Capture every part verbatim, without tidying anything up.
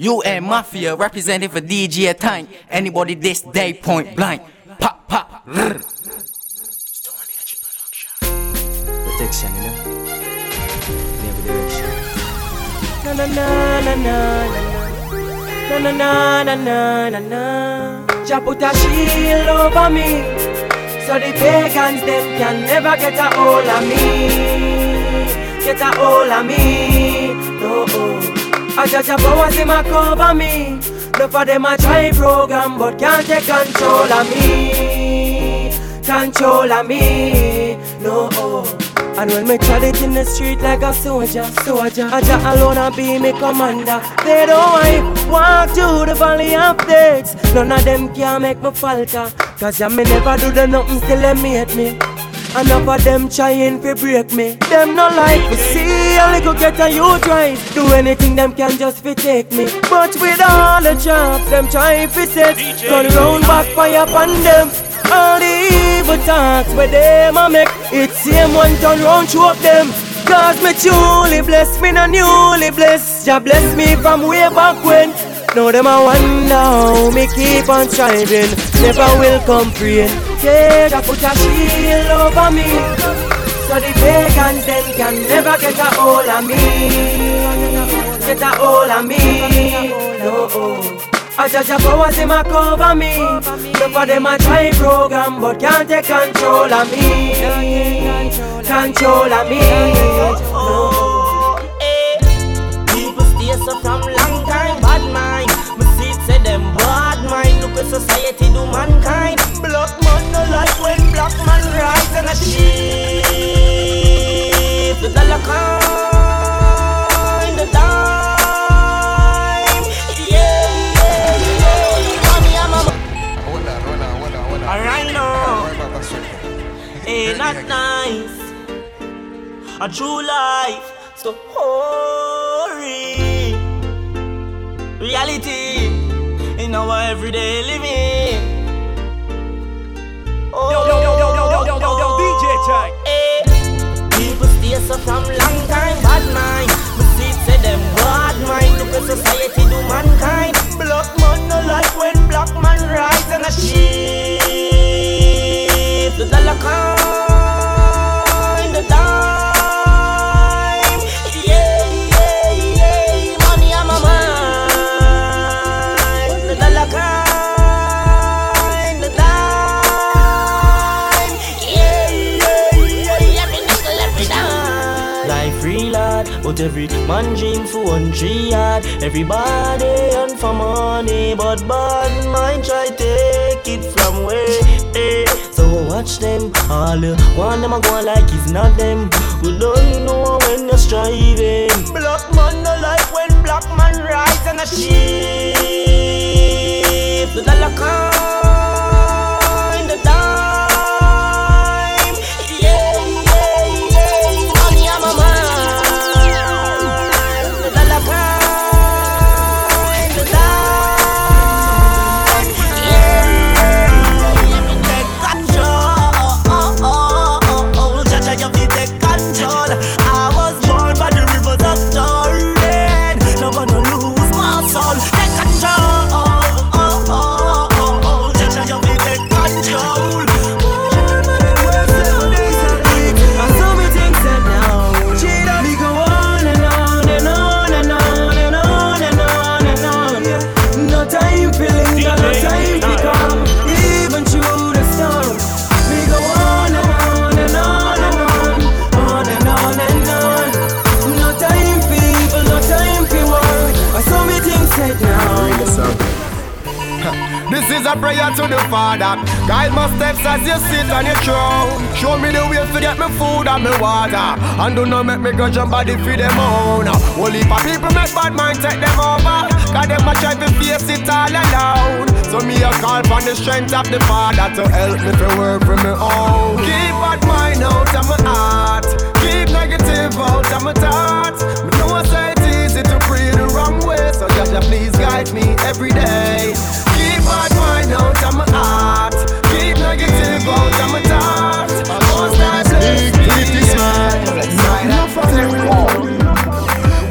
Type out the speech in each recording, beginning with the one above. You and Mafia representing for D J Tank. Anybody this day point blank. Pop, pop. Protection, you know? Never direction. Na na na na na na na na na na na. Jah put a shield over me, so the pagans them can never get a hold of me. Get a hold of me. No. I judge a powers in my cover me. Look for them a try program, but can't take control of me. Control of me, no. And when me tried it in the street like a soldier, soldier, I just alone and be me commander. They don't walk through the valley of death. None of them can make me falter, cause I me never do them nothing till they made me. Enough of them trying to break me. Them no like me. See a little get a you try. Do anything them can just fi take me. But with all the jobs them trying to set, turn round backfire upon them. All the evil talks where them a make, it same one turn round show up them. Cause me truly blessed, me no newly blessed. Jah bless me from way back when. Now them a wonder how me keep on striving. Never will complain. Yeah, Jah put a shield over me, so the pagans them can never get a hold of me. Get a hold of me. No. I judge a powers in my cover me. Look for them a try program, but can't take control of me. Control of me. No. People stay so from long time, bad mind. Me see it say them bad mind. Look at society do mankind. Blood man no like when black man rise and a sheep. The dollar kind, the dime. Yeah, yeah, yeah. Mommy, I'm a... Hold on, hold on, hold on, hold on. Alright, no. Hey, not nice. A true life, so hoary. Reality in our everyday living. Oh, yo, yo, yo, yo, yo, yo, yo, yo, D J Tank. Hey. People stay so from long time, bad mind. We see say them bad mind. Look at society do mankind. Black man no like when black man rise and a sheep. The dollar kind, the dime. Yeah, yeah, yeah. Money on my mind. The dollar kind. But every man dream for one tree yard. Everybody on for money, but bad mind try take it from way. Eh. So watch them all. One them a go like it's not them. We don't know when you're striving. Black man no like when black man rise and a sheep. The dollar kind, the dime. Yeah, yeah, yeah. Money on my mind. A prayer to the Father, guide my steps as you sit on your throne. Show me the way to get me food and me water, and do not make me go jump body for them own. Only for people make bad mind take them over, cause them a try to face it all alone. So me a call for the strength of the Father to help me to work for me own. Keep bad mind out of my heart, keep negative out of my thoughts. Me know I say it's easy to pray the wrong way, so Jah please guide me every day. Keep bad mind out of my heart, keep negative out of my thoughts. Most I bless is mine, not for everyone.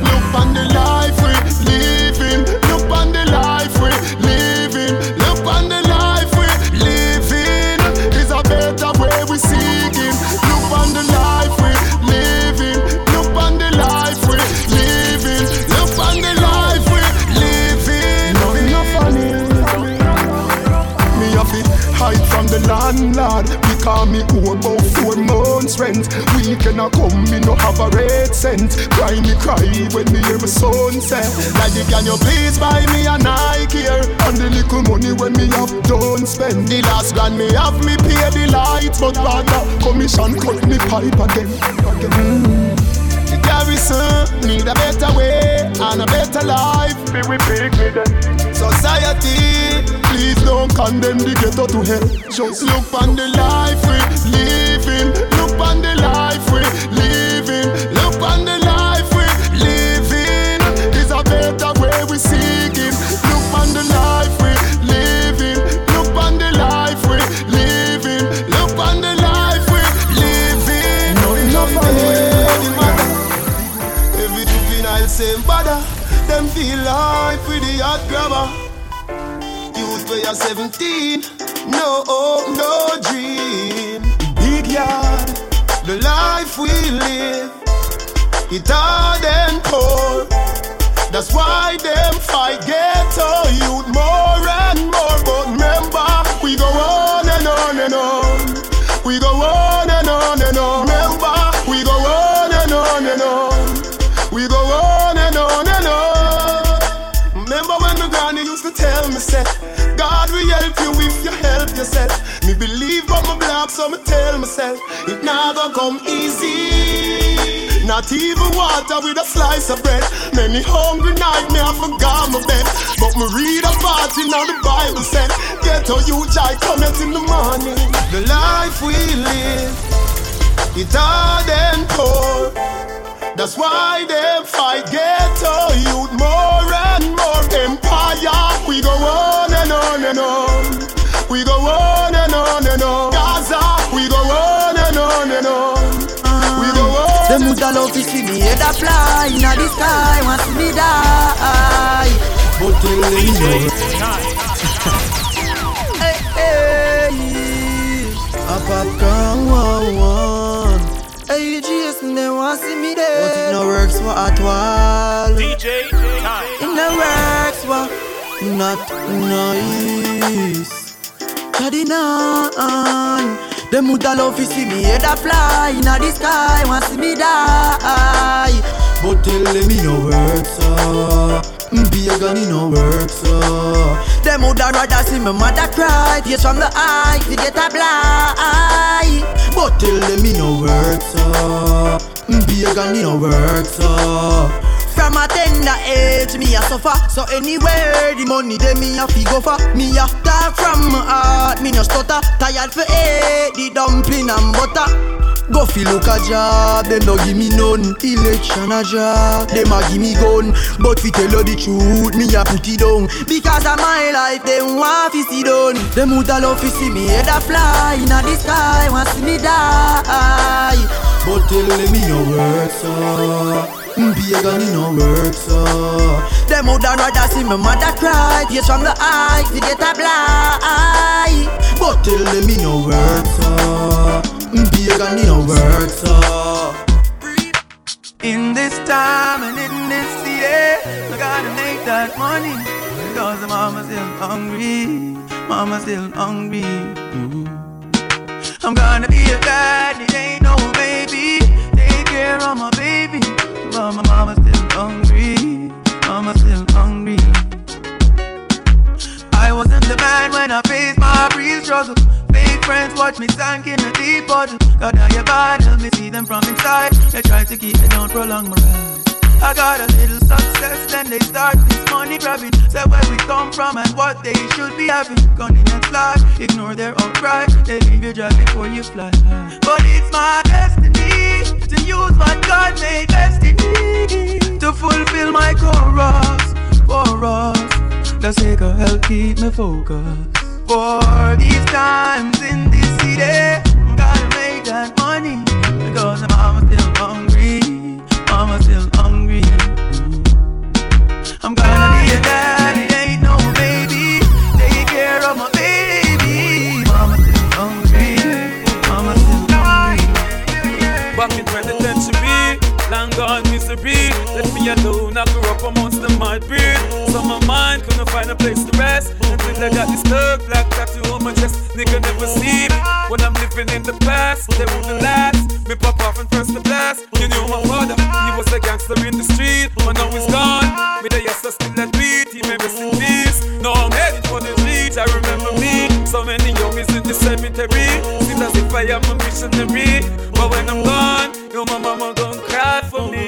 Look on the life we're living, look cause me owe about four months rent. We cannot come, me no have a red cent. Cry me cry when me hear my son say, Daddy, can you please buy me a Nike here? And the little money when me have don't spend. The last grand me have me pay the lights, but rather commission cut me pipe again, again. Mm. The garrison need a better way and a better life. Be we pick me then. Society, please don't condemn the ghetto to hell. Just look on the life we living. Look on the life we living. Look on the life we living. It's a better way we seek him. Look on the life we living. Look on the life we living. Look on the life we living. No, no, no, no. Every juvenile same bother. Them feel life with the hot grabber. Youth where you're seventeen, no hope, no dream. Big yard, the life we live, it's hard and cold. That's why them fight ghetto youth more and more. But remember, we go on and on and on. We go on and on and on. Remember, we go on and on and on. We go on and on and on. Tell me, said God will help you if you help yourself. Me believe but my block, so me tell myself it never come easy. Not even water with a slice of bread. Many hungry night, me I forgot my bed. But me read a part in how the Bible said, get a huge eye coming in the morning. The life we live, it's hard and cold. That's why they fight ghetto youth more and more. Empire, we go on and on and on. We go on and on and on. Gaza, we go on and on and on. We go on. Them woulda love to see me head a fly inna the sky, want to me die. But till then, hey hey, a popcorn one one. Hey, G S, they want see me there. But it no works for at all. D J Tank. It no works for not nice. Daddy none. Them woulda love to see me head a fly inna the sky, want see me die. But tell them it no works so. Be a gun in no work, so them woulda rather see my mother cry, tears from the eye, to get a blind. But tell them it no work, so be a gun in no work, so from a tender age me a suffer. So anywhere the money they me a fi go for. Me a talk from my heart, me no stutter. Tired for eight, the dumpling and butter. Go fi look a job, them no give me none. Election a job, them a give me gun. But fi tell you the truth, me a put it down. Because of my life, them want fi see done. Them woulda love fi see me head a fly inna the sky, want see me die. But tell them me no work so, be a gun me no work so. Them woulda rather see my mother cry, tears from the eyes, to get a blind. But tell them me no work so. Be a gun in no work, so. In this time and in this city, I gotta make that money. Because mama's still hungry, mama's still hungry. Mm-hmm. I'm gonna be a dad, it ain't no baby. Take care of my baby. But my mama's still hungry, mama's still hungry. I wasn't the man when I faced my real struggle. Fake friends watch me sink in the deep bottle. God, now you bad, help me see them from inside. They try to keep me down, prolong my ride. I got a little success, then they start this money grabbing. Say where we come from and what they should be having. Gone in and slide, ignore their own pride. They leave you drive before you fly. But it's my destiny to use what God made destiny to fulfill my chorus, chorus. The sake of help keep me focused. For these times in this city, gotta make that money. Because mama's still hungry, mama's still hungry. I'm gonna be a daddy, ain't no baby. Take care of my baby. Mama's still hungry, mama's still hungry. Back in twenty ten to be, long gone misery. Let me alone, I grew up on months them might breathe. So my mind couldn't find a place to rest until I got this thug black tattoo on my chest. Nigga never sleep when I'm living in the past. They wouldn't last. Me pop off and press the blast. You knew my father, he was a gangster in the street, but now he's gone. Me the yes, I still that beat. He made me see peace. Now I'm headed for the streets. I remember me. So many youngies in the cemetery. Seems as if I am a missionary, but when I'm gone, yo, my mama gon' cry for me.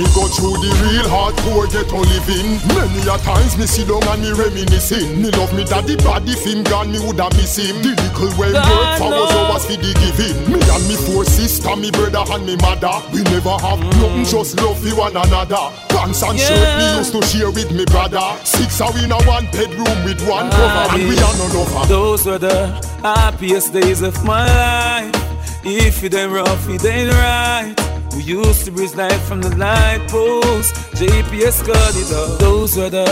Me go through the real hardcore ghetto living. Many a times me sit down and me reminiscing. Me love me daddy body him gone, me woulda miss him. The little well work for us always for the giving. Me and me four sister, me brother and me mother. We never have mm. nothing, just love for one another. Pants and yeah. shirt me used to share with me brother. Six are in a one bedroom with one cover, and we are no lover. Those were the happiest days of my life. If it ain't rough, it ain't right. We used to breathe life from the light post. J P S cut it up. Those were the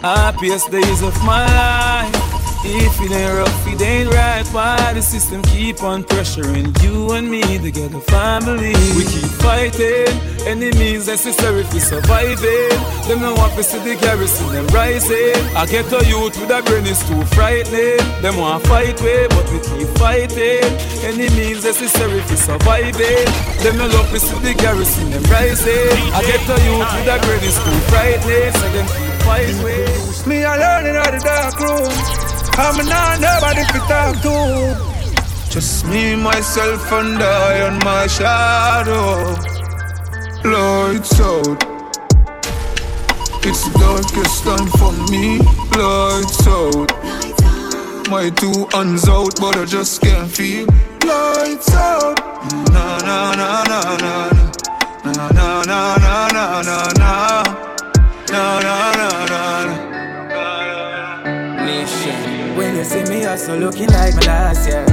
happiest days of my life. If it ain't rough, it ain't right. Why the system keep on pressuring you and me to get a family? We keep fighting enemies necessary for surviving. Them no want to see the garrison, them rising. I get a youth with a grin is too frightening. Them want to fight way, but we keep fighting enemies necessary for surviving. Them no love to see the garrison, them rising. I get a youth with a grin is too frightening. So them keep fighting way. Me I learning out of the dark room. I'm not nobody to talk to. Just me, myself, and I on my shadow. Lights out. It's the darkest time for me. Lights out. My two hands out, but I just can't feel. Lights out. Na na na na na na na na na na na na na na na na. When you see me, I so looking like my last, yeah.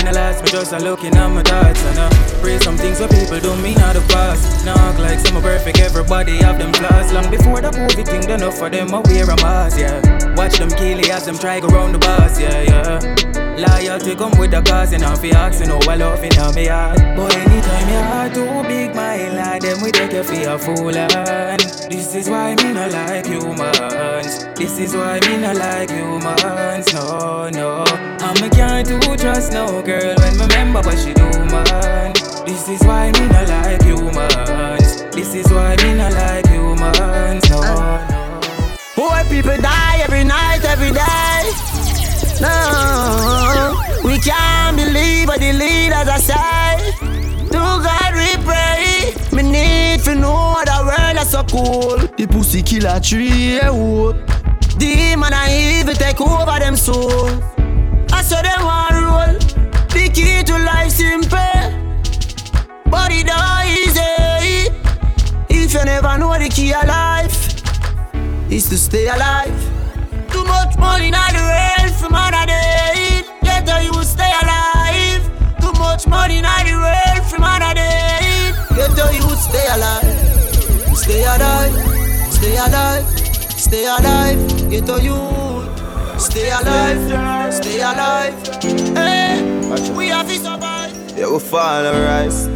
In the last, me just a looking at my thoughts. And I pray some things what people do me not the past. Knock like some perfect, everybody have them flaws. Long before the COVID thing done up for them, I wear a mask, yeah. Watch them kill it as them try go round the bus, yeah, yeah. Loyalty come with the cause and I'm fiax, you know I love it now me heart. But anytime your heart too big, my lad, then we take you for a fool and this is why me no like humans. This is why me no like humans, no, no. I'm a can't do trust no girl when me remember what she do, man. This is why me no like humans. This is why me no like humans, no, no. Boy, people die every night, every day. No, we can't believe what the leaders are saying. To God we pray. Me need to know the world is so cool. The pussy killer tree a wood. Demon and evil take over them soul. I saw them one roll. The key to life simple, but it not easy. If you never know the key of life is to stay alive. Too much money not the real for man of the head. Get how you stay alive. Too much money not the real for man of the head. Get how you stay alive. Stay alive. Stay alive. Stay alive. Get how you stay alive. Stay alive. Hey, we have to survive. Yeah, we fall and rise,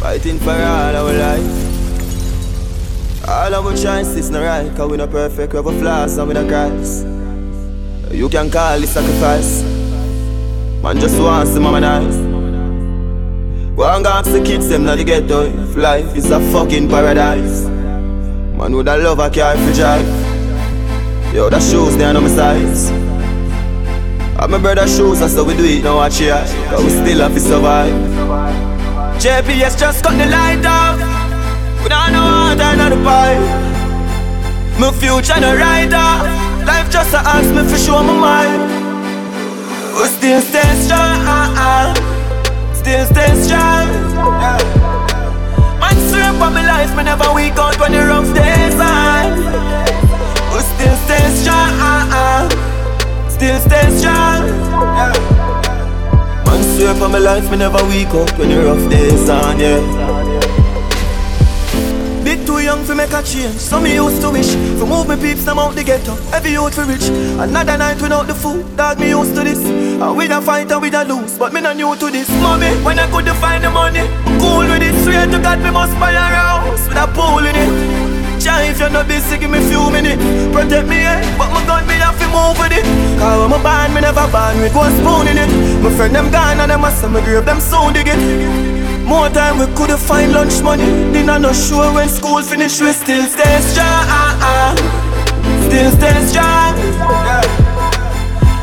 fighting for all our life. All of our chances not right, cause we not perfect, we have a flaws and we not Christ. You can call it sacrifice. Man just wants to harmonize. Go and ask the kids them not to get out. If life is a fucking paradise, man would a love a car if you drive. Yo, that shoes they are not my size. And my brother's shoes that's how we do it now I cheer, cause we still have to survive. J P S just cut the light off. We don't know how to not buy. My future no rider. Life just a ask me for show my mind. We still stay strong, still stay strong. Man straight for my life, me never weak out when the rough days are. We still stay strong, still stay strong. Man straight for my life, me never weak out when the rough days are, yeah. Too young to make a change, so me used to wish for move me peeps, I'm out the ghetto, every youth for rich. Another night without the food, dog me used to this. And we da fight and we da lose, but me not new to this. Mommy, when I couldn't find the money, cool with it, straight to God me must buy a house with a pool in it. Jah, if you're not busy, give me few minutes. Protect me, eh, but my God, me have to move with it. Cause when my band, me never band with one spoon in it. My friend them gone and them a summer grave, them soon dig it. More time we couldn't find lunch money. Dinner not sure when school finish. We still stay strong, still stay strong.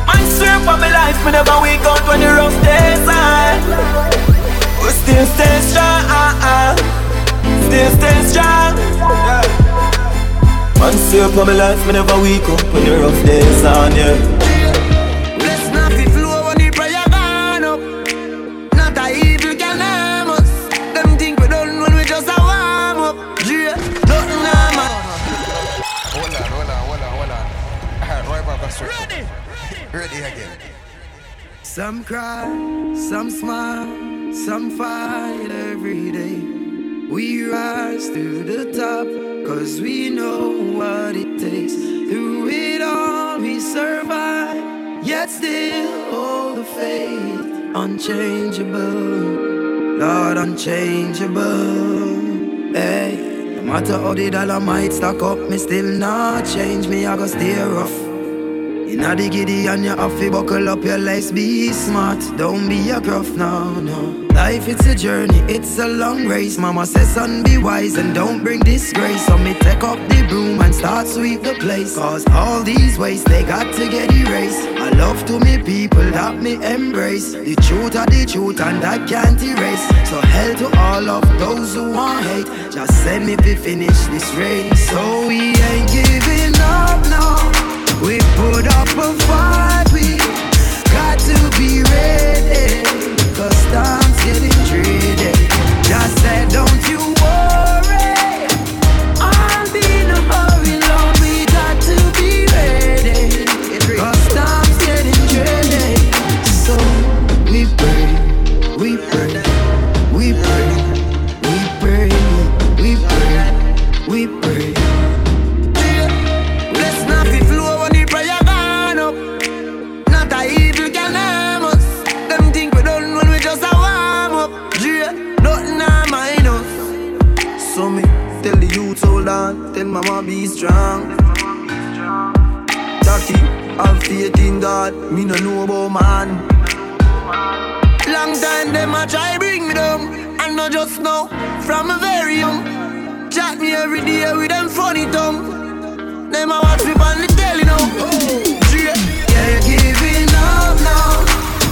Man swear for my life, me never wake out when the rough days are. We still stay strong, still stay strong. Man stay up on my life, me never wake up when the rough days are on, yeah. Let's knock the floor when the prayer gone up. Not a evil can harm us. Them think we done when we just a warm up. Yeah, nothing normal. Hold on, hold on, hold on, hold on. Alright, right back up straight. Ready, ready, ready again. Some cry, some smile, some fight every day. We rise to the top, 'cause we know what it takes. Through it all we survive, yet still hold the faith. Unchangeable, Lord, unchangeable. Hey, no matter how the dollar might stack up, me still not change, me I go stay rough. Inna the giddy and you have to buckle up your legs, be smart, don't be a gruff, no, no. Life it's a journey, it's a long race. Mama says son be wise and don't bring disgrace. So me take up the broom and start sweep the place, 'cause all these ways they got to get erased. I love to me people that me embrace. The truth are the truth and I can't erase. So hell to all of those who want hate, just send me to finish this race. So we ain't giving up now. We put up a fight, we got to be ready, 'cause time's getting dreaded. Just said, don't you worry, I'm in a hurry, Lord, we got to be ready, 'cause time's getting dreaded. So we pray, we pray, we pray, we pray, we pray, we pray, we pray. Tell mama be strong. Taki, have faith in God. Me no know about man. Long time them a try bring me down, and not just now. From a very young, chat me every day with them funny tongue. Them a watch me on the telly now. Oh, yeah, yeah, you giving up now.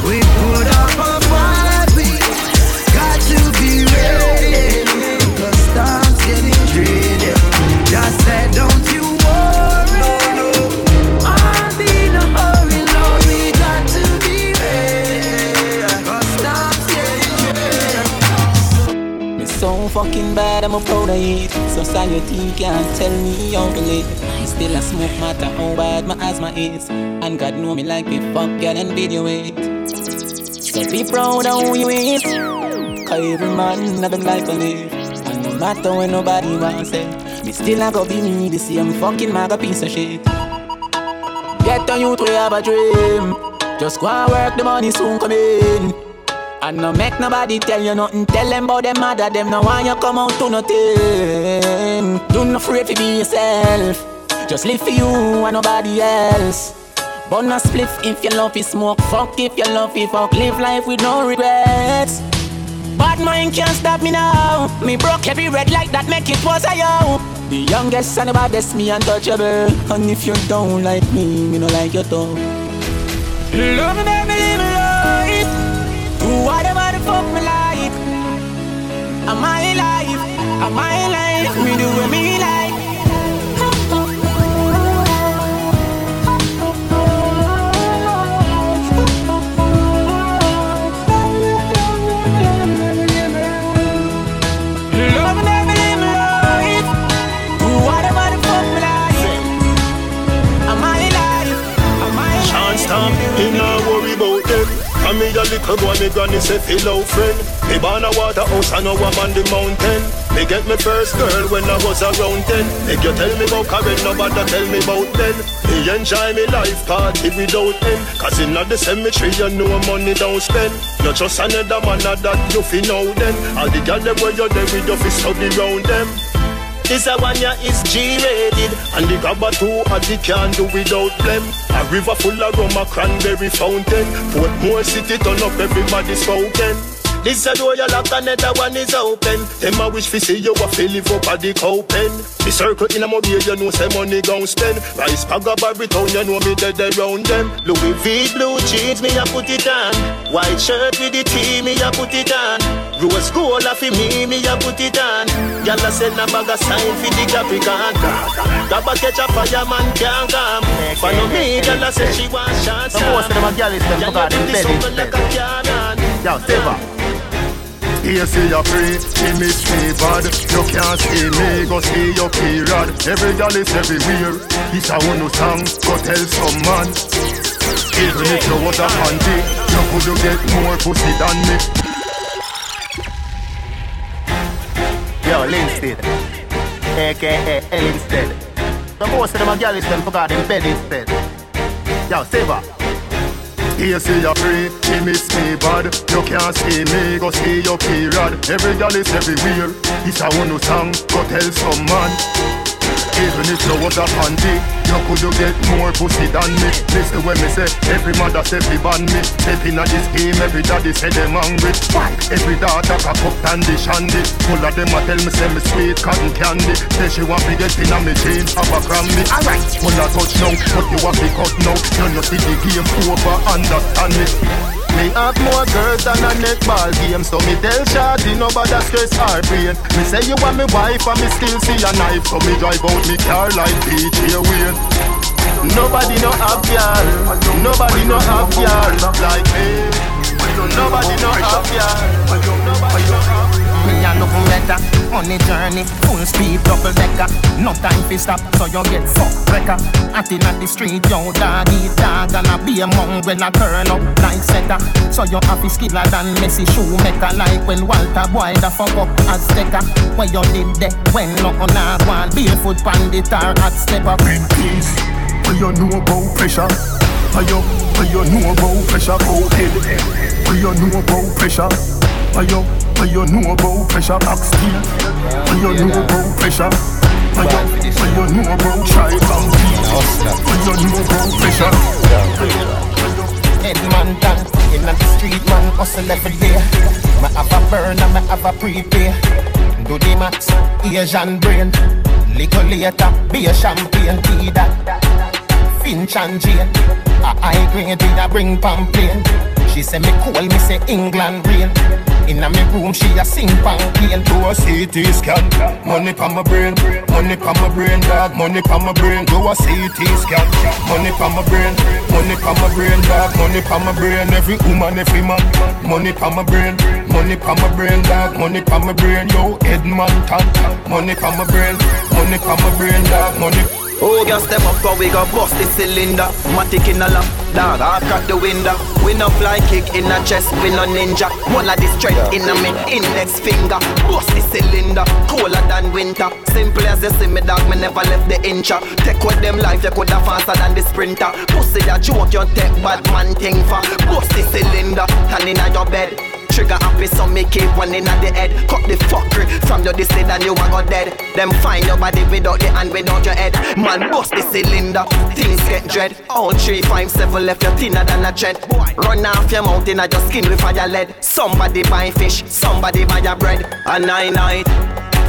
We put up a fight, we got to be ready. 'Cause time's getting dreary. Just said, don't you worry, no, no. I'm in a hurry, Lord, we got to be ready, 'cause time's getting ready. Me so fucking bad, I'm a proud of it. Society can't tell me how to live. Still I smoke matter how bad my asthma is. And God know me like me fuck girl and video it. So be proud of who you is, 'cause every man have a life to live. And no matter when nobody wants it, me still a go be me, the same fucking maga piece of shit. Get on you to have a dream. Just go and work, the money soon come in. And no make nobody tell you nothing. Tell them about them mother, them no want you come out to nothing. Don't afraid to be yourself. Just live for you and nobody else. But no split if you love it, smoke. Fuck if you love it, fuck. Live life with no regrets. Bad mind can't stop me now. Me broke every red light that make it was a yo. The youngest and the baddest, me untouchable. And if you don't like me, me no like you too. Love me, make me live my life. Do whatever the fuck me like. Am my life, am my life. Me do what me like. I me a little boy, me granny say fellow friend. Me born a water house and now I'm on the mountain. Me get me first girl when I was around ten. Make you tell me about Karen, nobody tell me about them. Me enjoy me life party without end. 'Cause in the cemetery you know money don't spend. Not just another man that you fi know them. All the girls that were you there with you fi study round them. This a one ya is G-rated, and the grabber too hot, they can't do without them. A river full of rum, a cranberry fountain. Portmore city turn up, everybody's spoken. This a door you lock and that one is open. Them a wish fi see you a fi live up at the copen. The circle in a mobile, you know say money gon' spend. Rice bag a barry town, you know me dead around them. Louis V blue jeans, me a put it on. White shirt with the tee, me a put it on. Rose gold off me, me a put it on. Y'all a send a bag of sign for the Capricorn. Dabba catch a fireman can't come. Follow me, girl, I say she wants chance. Some of us them a girl is them forgot in bed in bed. Yo, step up. You see your free, she miss me bad. You can't see me, go see your period. Every girl is everywhere. It's a one who sang, go tell some man. Even if you was a panty, you could get more pussy than me. Yo, Linstead, A K A Ellinstead. The most of them a girl is them forgot in bed instead. Yo, Saber. You see your free, she miss me bad. You can't see me, go see your period. Every girl is everywhere. It's a one who sang, go tell some man. Even if you was a panty, you could get more pussy than me. Listen when me say, every mother say we ban me. Stepping at this game, every daddy say them hungry. Every daughter cock up tandy shandy. Full of them a tell me say me sweet cotton candy. Say she want me get in a me jeans, have a crammy. Alright, full of touch now, but you want me cut now. You know see the game over, understand me. Me have more girls than a netball game. So me tell shawty no bother stress her brain. Me say you want me wife and me still see a knife. So me drive out me car like D J Wayne. Nobody no have y'all. Nobody no have y'all like me. Nobody no have y'all. Nobody no have y'all. Me a nothing better, on a journey, full speed, double decker. No time to stop, so you get fucked wrecker. Acting at the street, yo, doggy dog, and I be a mong when I turn up like setter. So you have a skiller than Messi shoemaker, like when Walter Boyd a fuck up as decker. When you did that, when no on a wall, barefoot bandit or at stepper. In peace, when you know about pressure. When you, when you know about pressure, go ahead. When you know about pressure. When you, when you know about pressure, box steel. When you know about pressure. When you, when you know about try bounce. When you know about pressure. Headman done, in the street man, hustle every day. Me have a burn and me have a prepay. Do the max, Asian brain. Little later, be a champagne, tea that. Finch and Jane, a high grade did I bring pamphlet. She say me cool, me say England rain. Inna me room, she a sing pang pain. Do a C T scan, money pa my brain. Money pa my brain, dog, money pa my brain. Do a C T scan, money pa my brain. Money pa my brain, dog, money pa my brain. Every woman, every man, money pa my brain. Money pa my brain, dog, money pa my brain. Yo, Edmund Tan, money pa my brain. Money pa my brain, dog, money. Oh, girl, step up, cause we got bust the cylinder. Matic in a lap, dog, I crack the window. We no fly kick in a chest, we no ninja. One of the strength in a me index finger. Bust the cylinder, colder than winter. Simple as you see me dog, me never left the incha. Take with them life, you coulda faster than the sprinter. Pussy that joke, you take bad man thing for. Bust the cylinder, and in your bed. Trigger happy, so me keep one in at the head. Cut the fuckery from your distance and you are go dead. Them find your body without the hand, without your head. Man, bust the cylinder, things get dread. All three, five, seven left, you're thinner than a dread. Run off your mouth in at your skin with fire lead. Somebody buy fish, somebody buy your bread. A night night,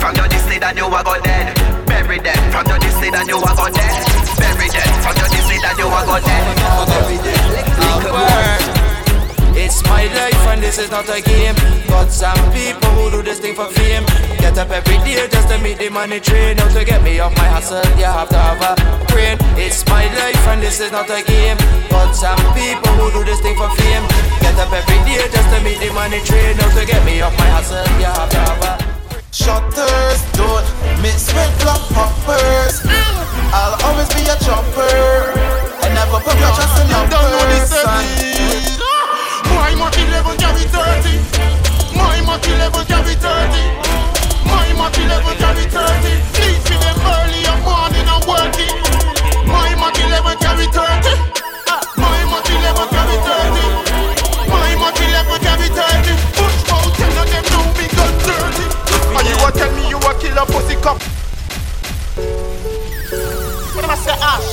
from your distance and you are go dead. Bury dead, from your distance and you are go dead. Bury dead, from your distance and you are go dead. Bury dead. It's my life and this is not a game. Got some people who do this thing for fame. Get up every day just to meet the money train. Now to get me off my hustle, you have to have a brain. It's my life and this is not a game. Got some people who do this thing for fame. Get up every day just to meet the money train. Now to get me off my hustle, you have to have a shutters, don't mix with block hoppers. I'll always be a chopper. I never put my trust in your person. My Mach eleven carry thirty. My Mach eleven carry thirty. My Mach eleven carry thirty. Please be them early and morning and working. My Mach eleven carry thirty. My Mach eleven carry thirty. My Mach eleven carry thirty. Push out ten of them now be got dirty. And you a tell me you a killer pussy cop. What am I say, Ash?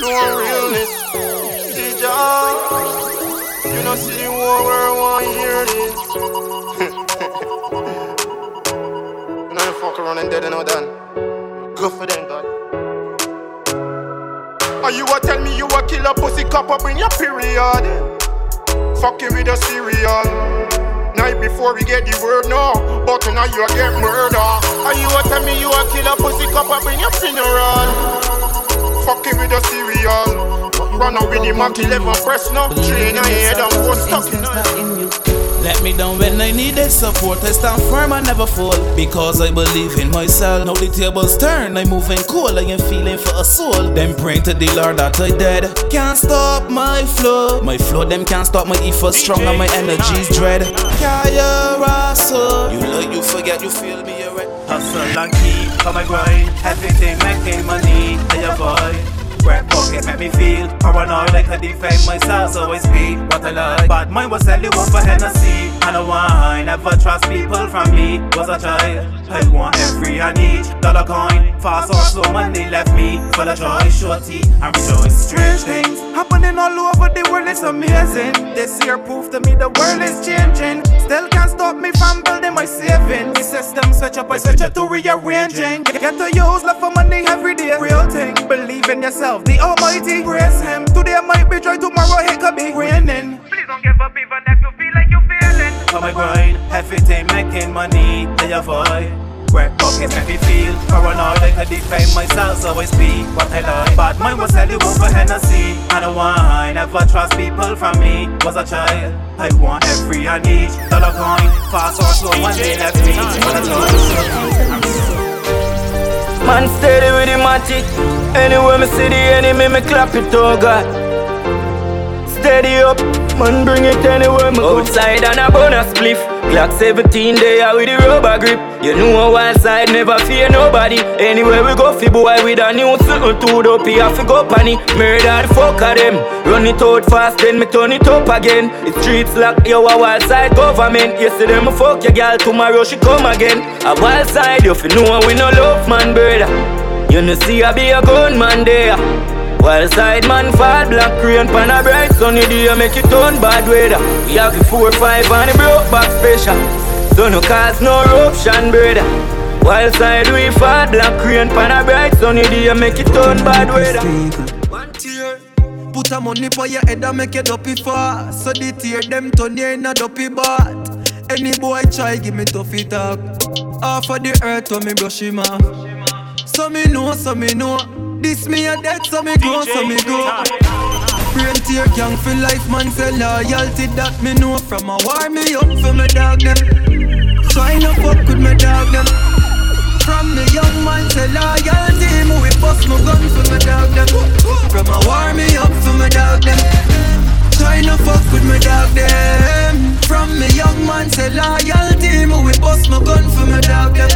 No realness. You don't see what I want to hear this. You know you fuck around and dead and all done. Good for them, God. Are you a tell me you a killer pussy cop up in your period? Fucking with your cereal. night before we get the word now. But tonight you get murder. And you a tell me you a killer pussy cop and bring your funeral. Fucking with the cereal. Run out with the Mac eleven press now. Train your head and go stuck in. Let me down when I needed support. I stand firm and never fall, because I believe in myself. Now the tables turn, I'm moving cold, I am feeling for a soul. Them praying to the Lord that I dead. Can't stop my flow. My flow, them can't stop my effort. Strong and my energy's dread. Kaya Rasso. You look, you forget, you feel me alright. Hustle and keep on my grind. Everything making money, I avoid. Red pocket make me feel paranoid, like I defend myself, so I speak what I like. But mine was sell you up for Hennessy and a wine. Never trust people from me, was a child. I want every I need, dollar coin. Fast or slow money left me full of joy, shorty, and rejoice. Strange things happening all over the world, it's amazing. This year proved to me the world is changing. Still can't stop me from building my savings. The system switch up, I switch it to rearranging. Get to use love for money every day. Real thing, believe in yourself. The Almighty, praise Him. Today I might be dry, tomorrow it could be raining. Please don't give up even if you feel like you're failing. Come my grind, everything making money, I avoid. Red pockets make me feel paranoid, like I defend myself, so I speak what I like. But mine was sell you over Hennessy and a wine. Never trust people from me, was a child. I want every I need, dollar coin. Fast or slow, one day left me. Man steady with the magic. Anywhere me see the enemy, me clap it, oh God. Steady up, man bring it anywhere me go. Outside and a bonus spliff, Glock seventeen they are with the rubber grip. You know a wild side, never fear nobody. Anywhere we go, fi boy with a new suit, two dopey, I fi go panny. Murder the fuck of them, run it out fast, then me turn it up again. The streets locked, yo a wild side government. You see them fuck your girl, tomorrow she come again. A wild side, you fi know we no love man, brother. You know see I be a gun man there. Wild side man fall black rain pan a bright sunny day, make it turn bad weather. We have the four five and the broke back special. Don't no cause no eruption brother. Wild side we fall black rain pan a bright sunny day, make it turn bad weather. One tear, put a money for your head and make it dopey fast. So the tear them turn you in a dopey bat. Any boy try give me toughy talk. Half of the earth when me brush him off. So me know, so me know. This me a dead, so me grow, so me go. Brain tear gang for life, man say loyalty that me know. From a war me up for me dog them. Tryna fuck with me dog them. From me young man say loyalty, me we bust my gun for me dog them. From a war me up for me dog them. Tryna fuck with me dog them. From me young man say loyalty, me we bust my gun for me dog them.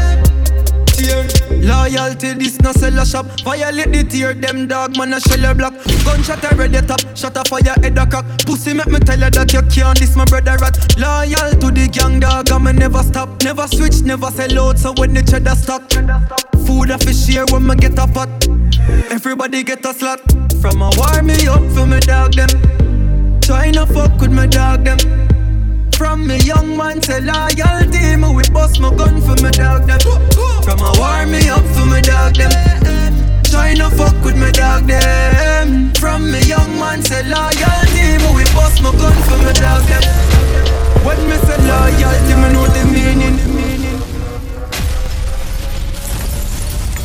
Loyalty, this no sell a shop. Violate the tear, them dog man a shell a block. Gunshot a red a top, shot a fire head a cock. Pussy make me tell you that you can't this my brother rat. Loyal to the gang dog and me never stop. Never switch, never sell out, so when the cheddar stock. Food a fish here when me get a pot. Everybody get a slot. From a war me up for me dog them. Tryna fuck with me dog them. From me young man say loyalty, me we bust my gun for me dog them. From a war me up for me dog them. Tryna fuck with me dog them. From me young man say loyalty, me we bust my gun for me dog them. When me say loyalty, me know the meaning.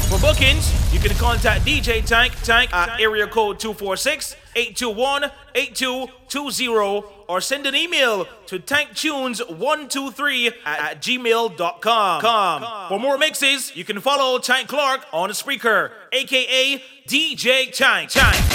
For bookings, you can contact D J Tank Tank at area code two four six, eight two one, eight two two zero or send an email to tanktunes one two three at gmail dot com. For more mixes, you can follow Tank Clark on Spreaker, aka D J Tank. Tank.